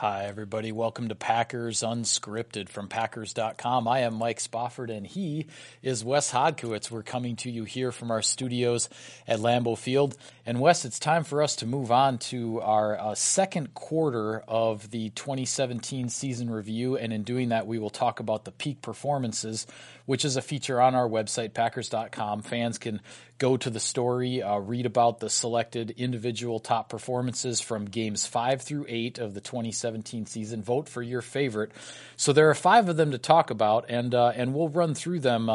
Hi, everybody. Welcome to Packers Unscripted from Packers.com. I am Mike Spofford, and he is Wes Hodkiewicz. We're coming to you here from our studios at Lambeau Field. And, Wes, it's time for us to move on to our second quarter of the 2017 season review. And in doing that, we will talk about the peak performances, which is a feature on our website, Packers.com. Fans can go to the story, read about the selected individual top performances from games 5 through 8 of the 2017 season. Vote for your favorite. So there are 5 of them to talk about, and we'll run through them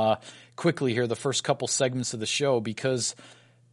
quickly here, the first couple segments of the show, because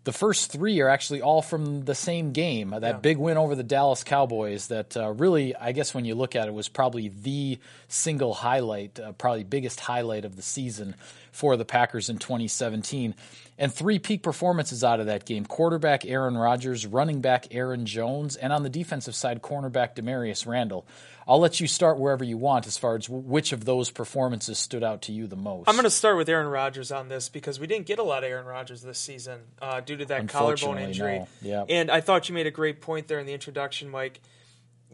the first 3 are actually all from the same game, that big win over the Dallas Cowboys that really, I guess when you look at it, was probably the single highlight, probably biggest highlight of the season for the Packers in 2017. And 3 peak performances out of that game: quarterback Aaron Rodgers, running back Aaron Jones, and on the defensive side, cornerback Damarious Randall. I'll let you start wherever you want as far as which of those performances stood out to you the most. I'm going to start with Aaron Rodgers on this because we didn't get a lot of Aaron Rodgers this season due to that collarbone injury. No. Yeah. And I thought you made a great point there in the introduction, Mike.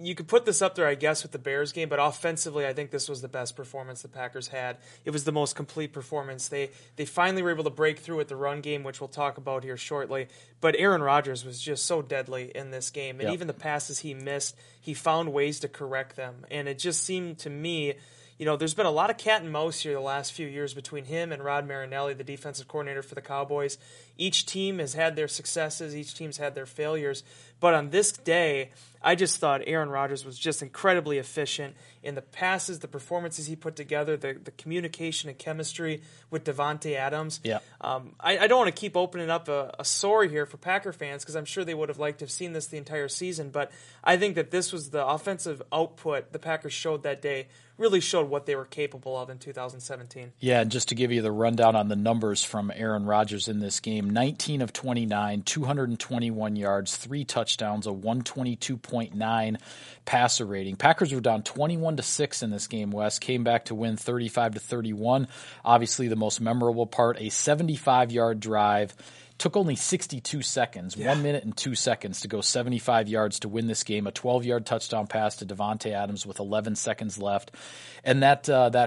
You could put this up there, I guess, with the Bears game, but offensively, I think this was the best performance the Packers had. It was the most complete performance. They finally were able to break through at the run game, which we'll talk about here shortly. But Aaron Rodgers was just so deadly in this game. And even the passes he missed, he found ways to correct them. And it just seemed to me, you know, there's been a lot of cat and mouse here the last few years between him and Rod Marinelli, the defensive coordinator for the Cowboys. Each team has had their successes. Each team's had their failures. But on this day, I just thought Aaron Rodgers was just incredibly efficient in the passes, the performances he put together, the communication and chemistry with Davante Adams. Yeah. I don't want to keep opening up a sore here for Packer fans because I'm sure they would have liked to have seen this the entire season. But I think that this was the offensive output the Packers showed that day, really showed what they were capable of in 2017. Yeah, and just to give you the rundown on the numbers from Aaron Rodgers in this game, 19 of 29, 221 yards, 3 touchdowns, a 122.9 passer rating. Packers were down 21-6 in this game, Wes. Came back to win 35-31. Obviously the most memorable part, a 75-yard drive. Took only 62 seconds, 1 minute and 2 seconds to go 75 yards to win this game. A 12-yard touchdown pass to Davante Adams with 11 seconds left. And that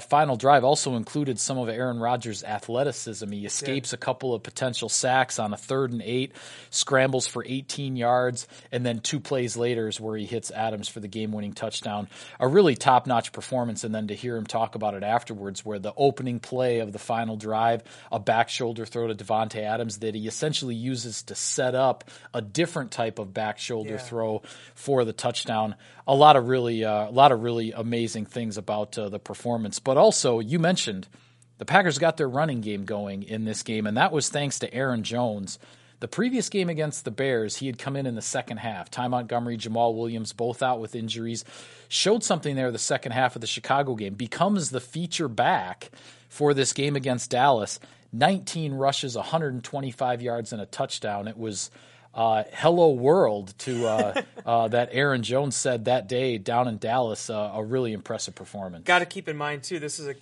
final drive also included some of Aaron Rodgers' athleticism. He escapes a couple of potential sacks on a 3rd and 8, scrambles for 18 yards, and then 2 plays later is where he hits Adams for the game-winning touchdown. A really top-notch performance, and then to hear him talk about it afterwards, where the opening play of the final drive, a back shoulder throw to Davante Adams that he essentially uses to set up a different type of back shoulder throw for the touchdown. A lot of really amazing things about the performance. But also, you mentioned the Packers got their running game going in this game, and that was thanks to Aaron Jones. The previous game against the Bears, he had come in the second half. Ty Montgomery, Jamal Williams, both out with injuries, showed something there the second half of the Chicago game, becomes the feature back for this game against Dallas. 19 rushes, 125 yards, and a touchdown. It was hello world to that Aaron Jones said that day down in Dallas, a really impressive performance. Got to keep in mind, too, this is a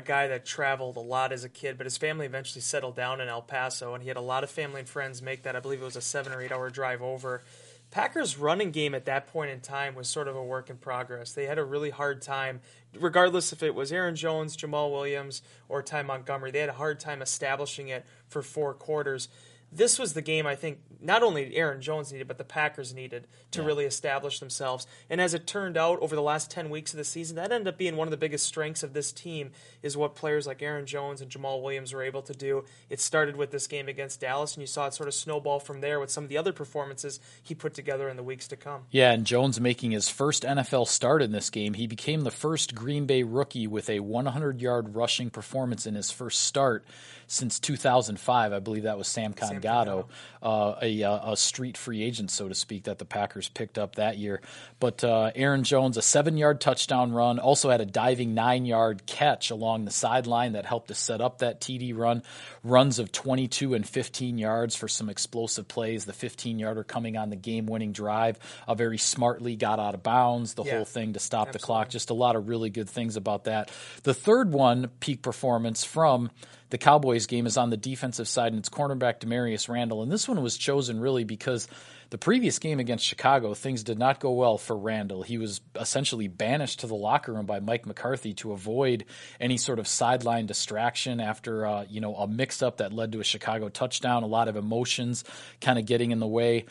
guy that traveled a lot as a kid, but his family eventually settled down in El Paso, and he had a lot of family and friends make that. I believe it was a 7 or 8 hour drive over. Packers' running game at that point in time was sort of a work in progress. They had a really hard time, regardless if it was Aaron Jones, Jamal Williams, or Ty Montgomery. They had a hard time establishing it for 4 quarters. This was the game I think not only Aaron Jones needed, but the Packers needed to really establish themselves. And as it turned out, over the last 10 weeks of the season, that ended up being one of the biggest strengths of this team is what players like Aaron Jones and Jamal Williams were able to do. It started with this game against Dallas, and you saw it sort of snowball from there with some of the other performances he put together in the weeks to come. Yeah, and Jones making his first NFL start in this game. He became the first Green Bay rookie with a 100-yard rushing performance in his first start since 2005. I believe that was Sam Conner. Gatto, a street free agent, so to speak, that the Packers picked up that year. But Aaron Jones, a 7-yard touchdown run, also had a diving 9-yard catch along the sideline that helped to set up that TD run. Runs of 22 and 15 yards for some explosive plays. The 15-yarder coming on the game-winning drive, a very smartly got out of bounds, the whole thing to stop the clock. Just a lot of really good things about that. The third one, peak performance from the Cowboys game, is on the defensive side, and it's cornerback Damarious Randall. And this one was chosen really because The previous game against Chicago, things did not go well for Randall. He was essentially banished to the locker room by Mike McCarthy to avoid any sort of sideline distraction after a mix-up that led to a Chicago touchdown, a lot of emotions kind of getting in the way.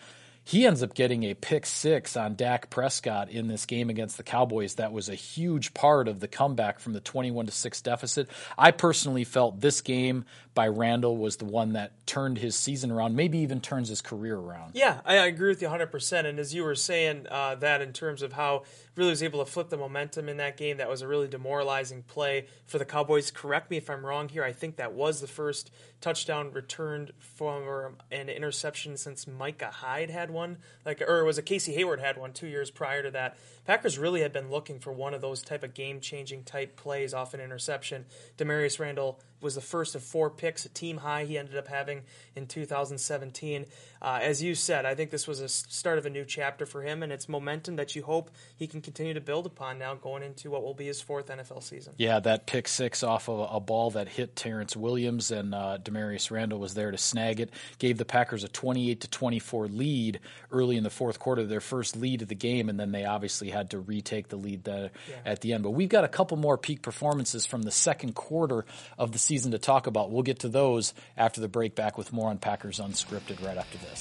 He ends up getting a pick six on Dak Prescott in this game against the Cowboys. That was a huge part of the comeback from the 21-6 deficit. I personally felt this game by Randall was the one that turned his season around, maybe even turns his career around. Yeah, I agree with you 100%. And as you were saying that in terms of how really was able to flip the momentum in that game, that was a really demoralizing play for the Cowboys. Correct me if I'm wrong here. I think that was the first touchdown returned from an interception since Micah Hyde had one, or it was a Casey Hayward had one 2 years prior to that. Packers really had been looking for one of those type of game-changing type plays off an interception. Damarious Randall was the first of four picks, a team high he ended up having in 2017. As you said, I think this was a start of a new chapter for him, and it's momentum that you hope he can continue to build upon now going into what will be his fourth NFL season. Yeah, that pick six off of a ball that hit Terrence Williams, and Damarious Randall was there to snag it. Gave the Packers a 28-24 lead early in the fourth quarter, their first lead of the game, and then they obviously had to retake the lead there at the end. But we've got a couple more peak performances from the second quarter of the season to talk about. We'll get to those after the break. Back with more on Packers Unscripted right after this.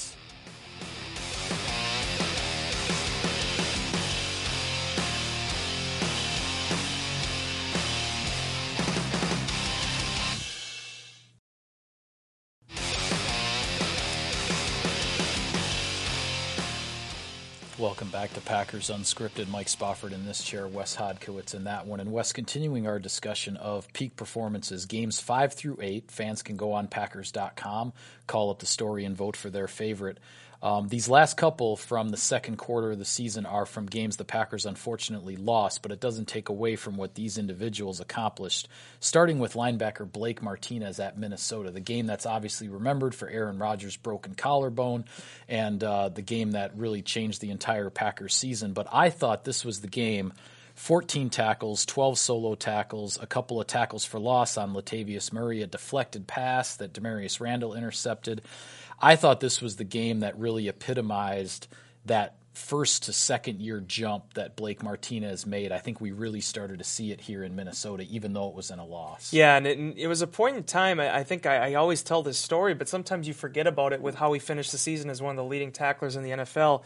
Welcome back to Packers Unscripted. Mike Spofford in this chair, Wes Hodkiewicz in that one. And Wes, continuing our discussion of peak performances, games 5 through 8, fans can go on Packers.com, call up the story, and vote for their favorite. These last couple from the second quarter of the season are from games the Packers unfortunately lost, but it doesn't take away from what these individuals accomplished, starting with linebacker Blake Martinez at Minnesota, the game that's obviously remembered for Aaron Rodgers' broken collarbone and the game that really changed the entire Packers season. But I thought this was the game. 14 tackles, 12 solo tackles, a couple of tackles for loss on Latavius Murray, a deflected pass that Damarious Randall intercepted. I thought this was the game that really epitomized that first to second year jump that Blake Martinez made. I think we really started to see it here in Minnesota, even though it was in a loss. Yeah, and it was a point in time. I think I always tell this story, but sometimes you forget about it with how he finished the season as one of the leading tacklers in the NFL.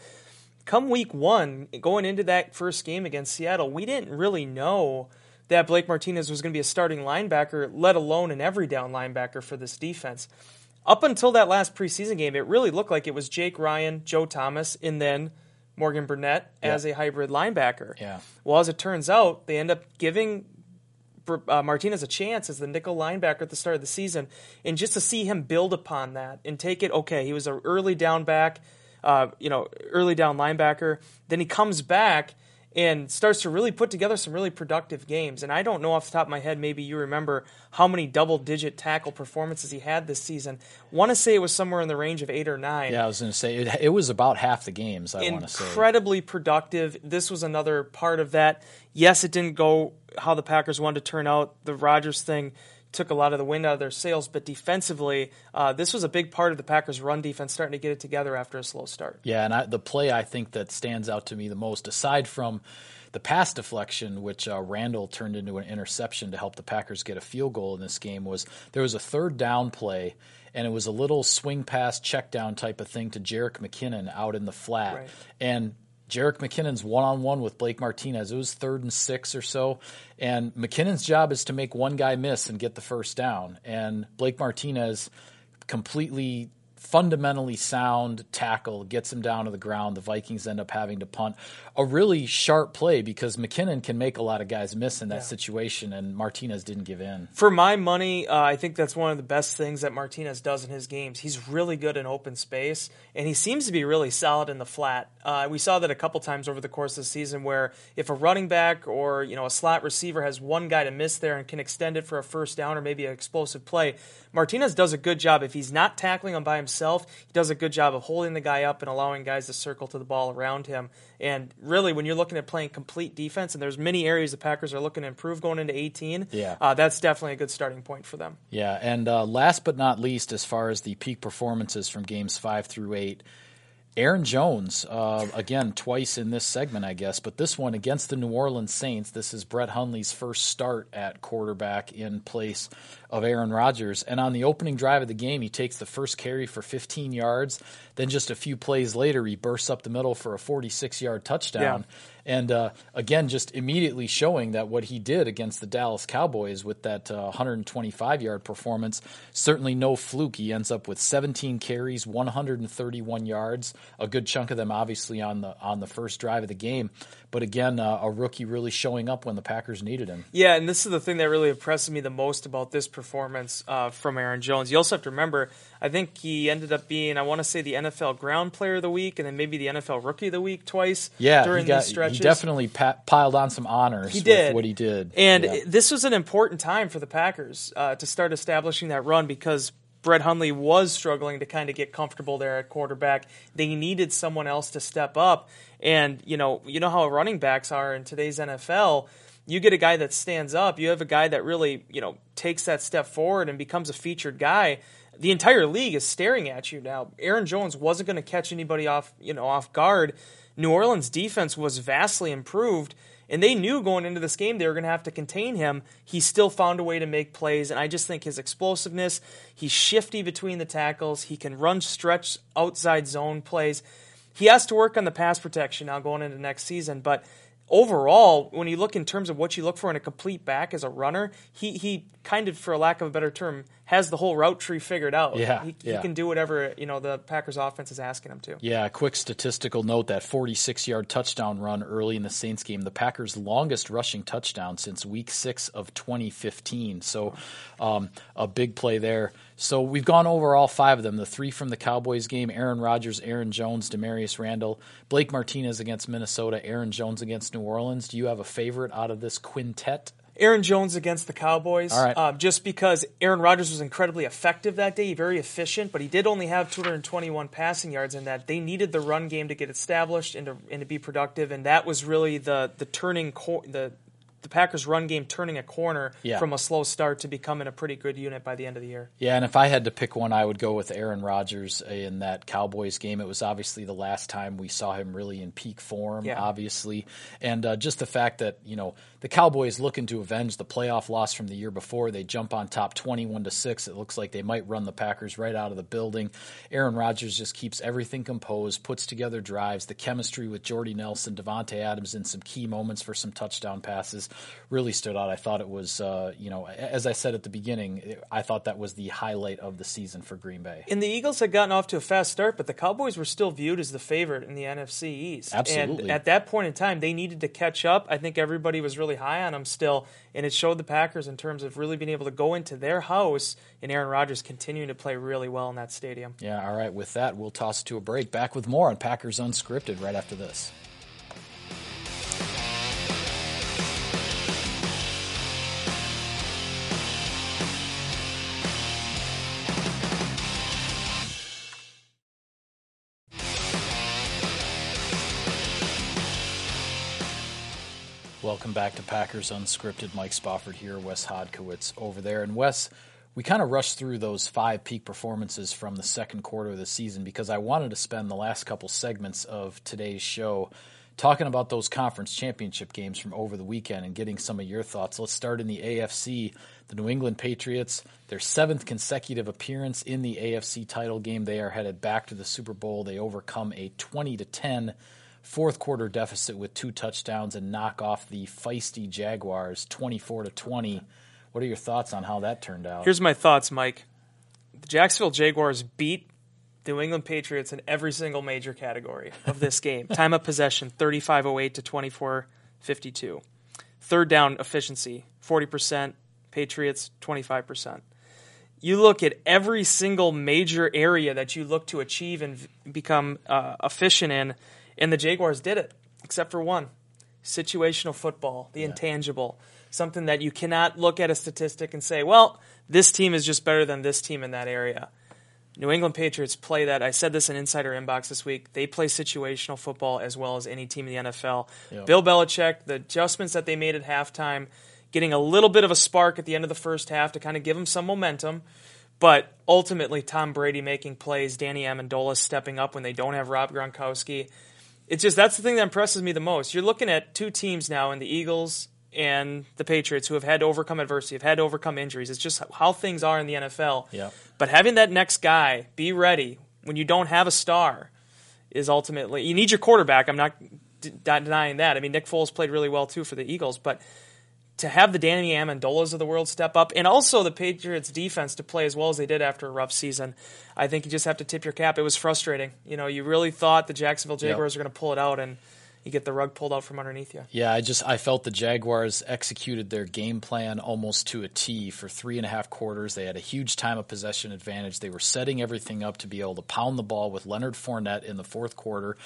Come week one, going into that first game against Seattle, we didn't really know that Blake Martinez was going to be a starting linebacker, let alone an every down linebacker for this defense. Up until that last preseason game, it really looked like it was Jake Ryan, Joe Thomas, and then Morgan Burnett as a hybrid linebacker. Yeah. Well, as it turns out, they end up giving Martinez a chance as the nickel linebacker at the start of the season. And just to see him build upon that and take it, okay, he was an early down back, early down linebacker. Then he comes back and starts to really put together some really productive games. And I don't know off the top of my head, maybe you remember how many double-digit tackle performances he had this season. Want to say it was somewhere in the range of 8 or 9. Yeah, I was going to say it was about half the games, I want to say. Incredibly productive. This was another part of that. Yes, it didn't go how the Packers wanted to turn out. The Rodgers thing took a lot of the wind out of their sails, but defensively, this was a big part of the Packers' run defense starting to get it together after a slow start. Yeah, and the play I think that stands out to me the most, aside from the pass deflection, which Randall turned into an interception to help the Packers get a field goal in this game, was there was a third down play, and it was a little swing pass check down type of thing to Jerick McKinnon out in the flat. Right. And Jerick McKinnon's one-on-one with Blake Martinez. It was 3rd and 6 or so. And McKinnon's job is to make one guy miss and get the first down. And Blake Martinez, completely fundamentally sound tackle, gets him down to the ground. The Vikings end up having to punt. A really sharp play because McKinnon can make a lot of guys miss in that situation, and Martinez didn't give in. For my money, I think that's one of the best things that Martinez does in his games. He's really good in open space, and he seems to be really solid in the flat. We saw that a couple times over the course of the season where if a running back or a slot receiver has one guy to miss there and can extend it for a first down or maybe an explosive play, Martinez does a good job. If he's not tackling him by himself, he does a good job of holding the guy up and allowing guys to circle to the ball around him. And really, when you're looking at playing complete defense, and there's many areas the Packers are looking to improve going into 18, that's definitely a good starting point for them. Yeah, and last but not least, as far as the peak performances from games 5 through 8, Aaron Jones, again, twice in this segment, I guess, but this one against the New Orleans Saints. This is Brett Hundley's first start at quarterback in place of Aaron Rodgers. And on the opening drive of the game, he takes the first carry for 15 yards. Then just a few plays later, he bursts up the middle for a 46-yard touchdown. Yeah. And again, just immediately showing that what he did against the Dallas Cowboys with that 125-yard performance, certainly no fluke. He ends up with 17 carries, 131 yards. A good chunk of them, obviously, on the first drive of the game. But again, a rookie really showing up when the Packers needed him. Yeah, and this is the thing that really impresses me the most about this performance from Aaron Jones. You also have to remember, I think he ended up being, I want to say, the NFL Ground Player of the Week and then maybe the NFL Rookie of the Week twice during these stretches. He definitely piled on some honors with what he did. And this was an important time for the Packers to start establishing that run because Brett Hundley was struggling to kind of get comfortable there at quarterback. They needed someone else to step up. And, you know how running backs are in today's NFL. You get a guy that stands up. You have a guy that really, takes that step forward and becomes a featured guy. The entire league is staring at you now. Aaron Jones wasn't going to catch anybody off guard. New Orleans defense was vastly improved, and they knew going into this game they were going to have to contain him. He still found a way to make plays, and I just think his explosiveness, he's shifty between the tackles, he can run stretch outside zone plays. He has to work on the pass protection now going into next season, but overall, when you look in terms of what you look for in a complete back as a runner, he kind of, for lack of a better term, has the whole route tree figured out. Yeah, he can do whatever the Packers offense is asking him to. Yeah, a quick statistical note, that 46-yard touchdown run early in the Saints game, the Packers' longest rushing touchdown since Week 6 of 2015. So a big play there. So we've gone over all five of them, the three from the Cowboys game, Aaron Rodgers, Aaron Jones, Damarious Randall, Blake Martinez against Minnesota, Aaron Jones against New Orleans. Do you have a favorite out of this quintet? Aaron Jones against the Cowboys. All right. Just because Aaron Rodgers was incredibly effective that day, very efficient, but he did only have 221 passing yards in that. They needed the run game to get established and to be productive, and that was really the Packers' run game turning a corner from a slow start to becoming a pretty good unit by the end of the year. Yeah, and if I had to pick one, I would go with Aaron Rodgers in that Cowboys game. It was obviously the last time we saw him really in peak form, obviously. And just the fact that, the Cowboys looking to avenge the playoff loss from the year before. They jump on top 21-6. It looks like they might run the Packers right out of the building. Aaron Rodgers just keeps everything composed, puts together drives, the chemistry with Jordy Nelson, Davante Adams in some key moments for some touchdown passes really stood out. I thought it was, as I said at the beginning, I thought that was the highlight of the season for Green Bay. And the Eagles had gotten off to a fast start, but the Cowboys were still viewed as the favorite in the NFC East. Absolutely. And at that point in time, they needed to catch up. I think everybody was really high on them still, and it showed the Packers in terms of really being able to go into their house and Aaron Rodgers continuing to play really well in that stadium. Yeah, all right. With that, we'll toss it to a break. Back with more on Packers Unscripted right after this. Welcome back to Packers Unscripted. Mike Spofford here, Wes Hodkiewicz over there. And Wes, we kind of rushed through those five peak performances from the second quarter of the season because I wanted to spend the last couple segments of today's show talking about those conference championship games from over the weekend and getting some of your thoughts. Let's start in the AFC. The New England Patriots, their seventh consecutive appearance in the AFC title game. They are headed back to the Super Bowl. They overcome a 20-10 fourth quarter deficit with two touchdowns and knock off the feisty Jaguars 24-20. What are your thoughts on how that turned out? Here's my thoughts, Mike. The Jacksonville Jaguars beat the New England Patriots in every single major category of this game. Time of possession, 35-08 to 24-52. Third down efficiency, 40%. Patriots, 25%. You look at every single major area that you look to achieve and become efficient in, and the Jaguars did it, except for one. Situational football, the intangible, something that you cannot look at a statistic and say, well, this team is just better than this team in that area. New England Patriots play that. I said this in Insider Inbox this week. They play situational football as well as any team in the NFL. Yep. Bill Belichick, the adjustments that they made at halftime, getting a little bit of a spark at the end of the first half to kind of give them some momentum. But ultimately, Tom Brady making plays, Danny Amendola stepping up when they don't have Rob Gronkowski. It's just that's the thing that impresses me the most. You're looking at two teams now in the Eagles and the Patriots who have had to overcome adversity, have had to overcome injuries. It's just how things are in the NFL. Yeah. But having that next guy be ready when you don't have a star is ultimately – you need your quarterback. I'm not denying that. I mean, Nick Foles played really well too for the Eagles, but – to have the Danny Amendolas of the world step up, and also the Patriots defense to play as well as they did after a rough season, I think you just have to tip your cap. It was frustrating. You know, you really thought the Jacksonville Jaguars were going to pull it out, and you get the rug pulled out from underneath you. Yeah, I felt the Jaguars executed their game plan almost to a T for 3.5 quarters. They had a huge time of possession advantage. They were setting everything up to be able to pound the ball with Leonard Fournette in the fourth quarter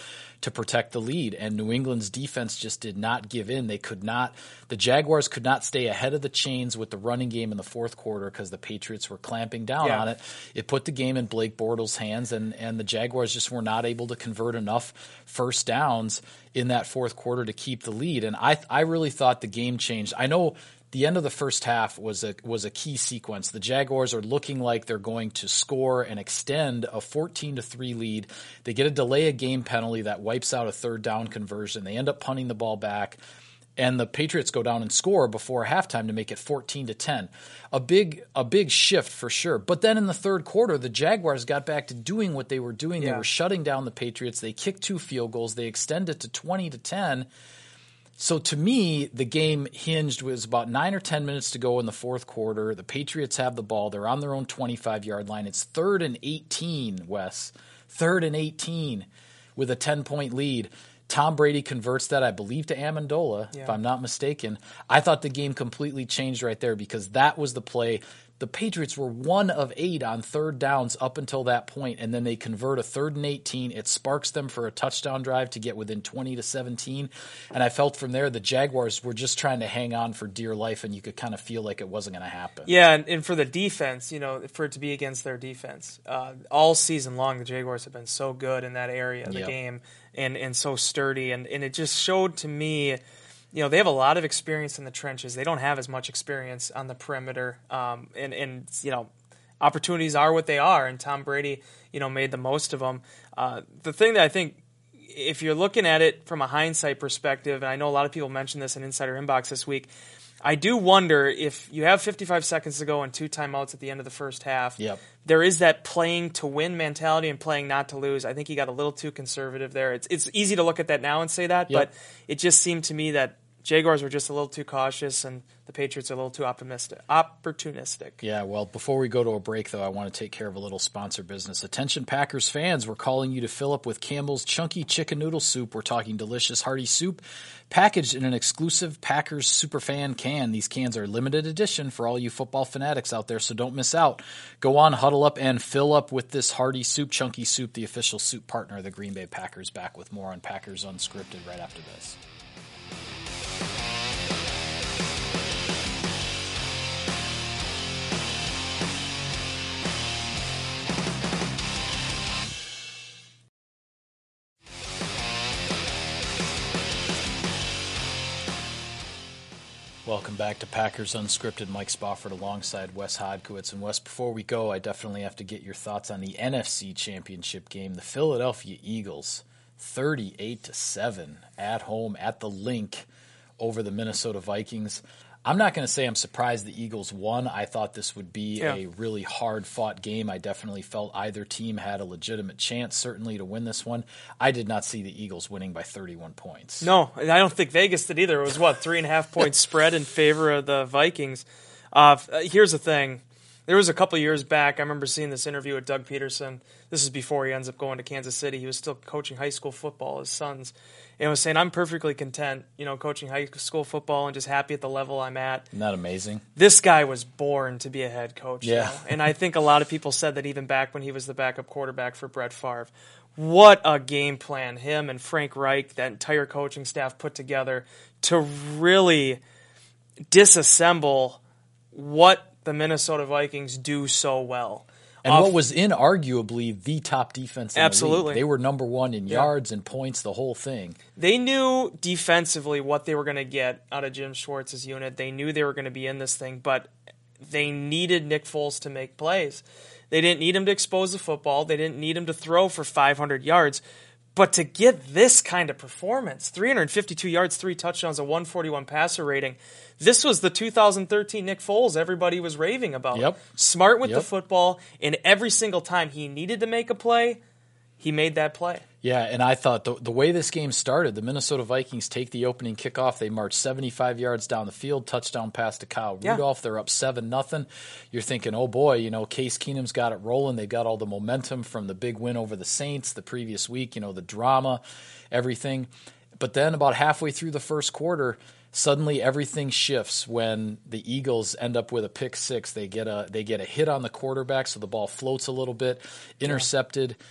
to protect the lead. And New England's defense just did not give in. They could not. The Jaguars could not stay ahead of the chains with the running game in the fourth quarter because the Patriots were clamping down on it. It put the game in Blake Bortles' hands, and the Jaguars just were not able to convert enough first downs in that fourth quarter to keep the lead. And I really thought the game changed. I know the end of the first half was a key sequence. The Jaguars are looking like they're going to score and extend a 14-3 lead. They get a delay of game penalty that wipes out a third down conversion. They end up punting the ball back, and the Patriots go down and score before halftime to make it 14-10. A big shift for sure. But then in the third quarter, the Jaguars got back to doing what they were doing. Yeah. They were shutting down the Patriots. They kicked 2 field goals. They extended to 20-10. So to me, the game hinged was about 9 or 10 minutes to go in the fourth quarter. The Patriots have the ball. They're on their own 25-yard line. It's 3rd and 18, Wes. 3rd and 18 with a 10-point lead. Tom Brady converts that, I believe, to Amendola, if I'm not mistaken. I thought the game completely changed right there because that was the play. The Patriots were 1 of 8 on third downs up until that point, and then they convert a 3rd and 18. It sparks them for a touchdown drive to get within 20-17. And I felt from there the Jaguars were just trying to hang on for dear life, and you could kind of feel like it wasn't going to happen. Yeah, and for the defense, you know, for it to be against their defense, all season long the Jaguars have been so good in that area of the game. And so sturdy, and it just showed to me, you know, they have a lot of experience in the trenches. They don't have as much experience on the perimeter, and you know, opportunities are what they are, and Tom Brady, you know, made the most of them. The thing that I think, if you're looking at it from a hindsight perspective, and I know a lot of people mentioned this in Insider Inbox this week, I do wonder if you have 55 seconds to go and 2 timeouts at the end of the first half. Yep. There is that playing to win mentality and playing not to lose. I think he got a little too conservative there. It's easy to look at that now and say that, but it just seemed to me that Jaguars were just a little too cautious and the Patriots are a little too opportunistic. Yeah, well, before we go to a break, though, I want to take care of a little sponsor business. Attention Packers fans, we're calling you to fill up with Campbell's Chunky Chicken Noodle Soup. We're talking delicious, hearty soup packaged in an exclusive Packers Superfan can. These cans are limited edition for all you football fanatics out there, so don't miss out. Go on, huddle up, and fill up with this hearty soup. Chunky Soup, the official soup partner of the Green Bay Packers. Back with more on Packers Unscripted right after this. Welcome back to Packers Unscripted. Mike Spofford alongside Wes Hodkiewicz. And Wes, before we go, I definitely have to get your thoughts on the NFC Championship game. The Philadelphia Eagles, 38-7 at home at the Link over the Minnesota Vikings. I'm not going to say I'm surprised the Eagles won. I thought this would be a really hard-fought game. I definitely felt either team had a legitimate chance, certainly, to win this one. I did not see the Eagles winning by 31 points. No, and I don't think Vegas did either. It was, what, 3.5-point spread in favor of the Vikings. Here's the thing. There was a couple years back, I remember seeing this interview with Doug Peterson. This is before he ends up going to Kansas City. He was still coaching high school football, his sons. And was saying, I'm perfectly content, you know, coaching high school football and just happy at the level I'm at. Isn't that amazing? This guy was born to be a head coach. Yeah. You know? And I think a lot of people said that even back when he was the backup quarterback for Brett Favre. What a game plan him and Frank Reich, that entire coaching staff put together to really disassemble what the Minnesota Vikings do so well. And what was inarguably the top defense in the league. They were number one in yards and points, the whole thing. They knew defensively what they were going to get out of Jim Schwartz's unit. They knew they were going to be in this thing, but they needed Nick Foles to make plays. They didn't need him to expose the football. They didn't need him to throw for 500 yards. But to get this kind of performance, 352 yards, 3 touchdowns, a 141 passer rating, this was the 2013 Nick Foles everybody was raving about. Yep. Smart with the football, and every single time he needed to make a play, he made that play. Yeah, and I thought the way this game started, the Minnesota Vikings take the opening kickoff. They march 75 yards down the field, touchdown pass to Kyle Rudolph. They're up 7-0. You're thinking, oh boy, you know, Case Keenum's got it rolling. They got all the momentum from the big win over the Saints the previous week, you know, the drama, everything. But then about halfway through the first quarter, suddenly everything shifts when the Eagles end up with a pick six. They get a hit on the quarterback, so the ball floats a little bit, intercepted. Yeah.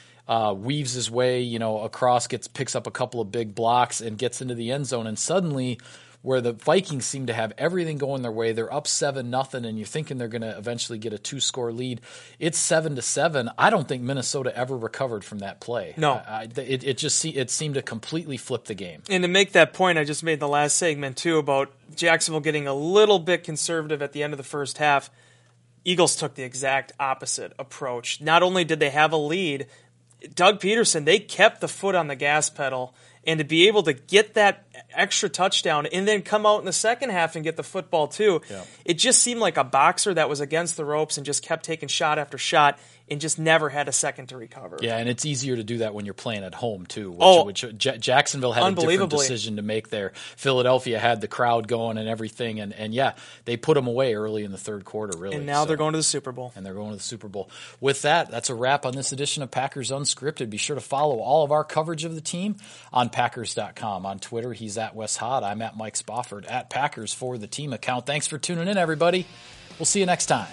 Weaves his way, you know, across, picks up a couple of big blocks and gets into the end zone. And suddenly, where the Vikings seem to have everything going their way, they're up 7-0, and you're thinking they're going to eventually get a 2-score lead. It's 7-7. I don't think Minnesota ever recovered from that play. No, it seemed to completely flip the game. And to make that point, I just made in the last segment too about Jacksonville getting a little bit conservative at the end of the first half. Eagles took the exact opposite approach. Not only did they have a lead, Doug Peterson, they kept the foot on the gas pedal, and to be able to get that extra touchdown and then come out in the second half and get the football too, it just seemed like a boxer that was against the ropes and just kept taking shot after shot and just never had a second to recover. Yeah, and it's easier to do that when you're playing at home too, which Jacksonville had a different decision to make there. Philadelphia had the crowd going and everything, and they put them away early in the third quarter, really. And now they're going to the Super Bowl. With that, that's a wrap on this edition of Packers Unscripted. Be sure to follow all of our coverage of the team on Packers.com. On Twitter, he's at Wes Hod. I'm at Mike Spofford, at Packers for the team account. Thanks for tuning in, everybody. We'll see you next time.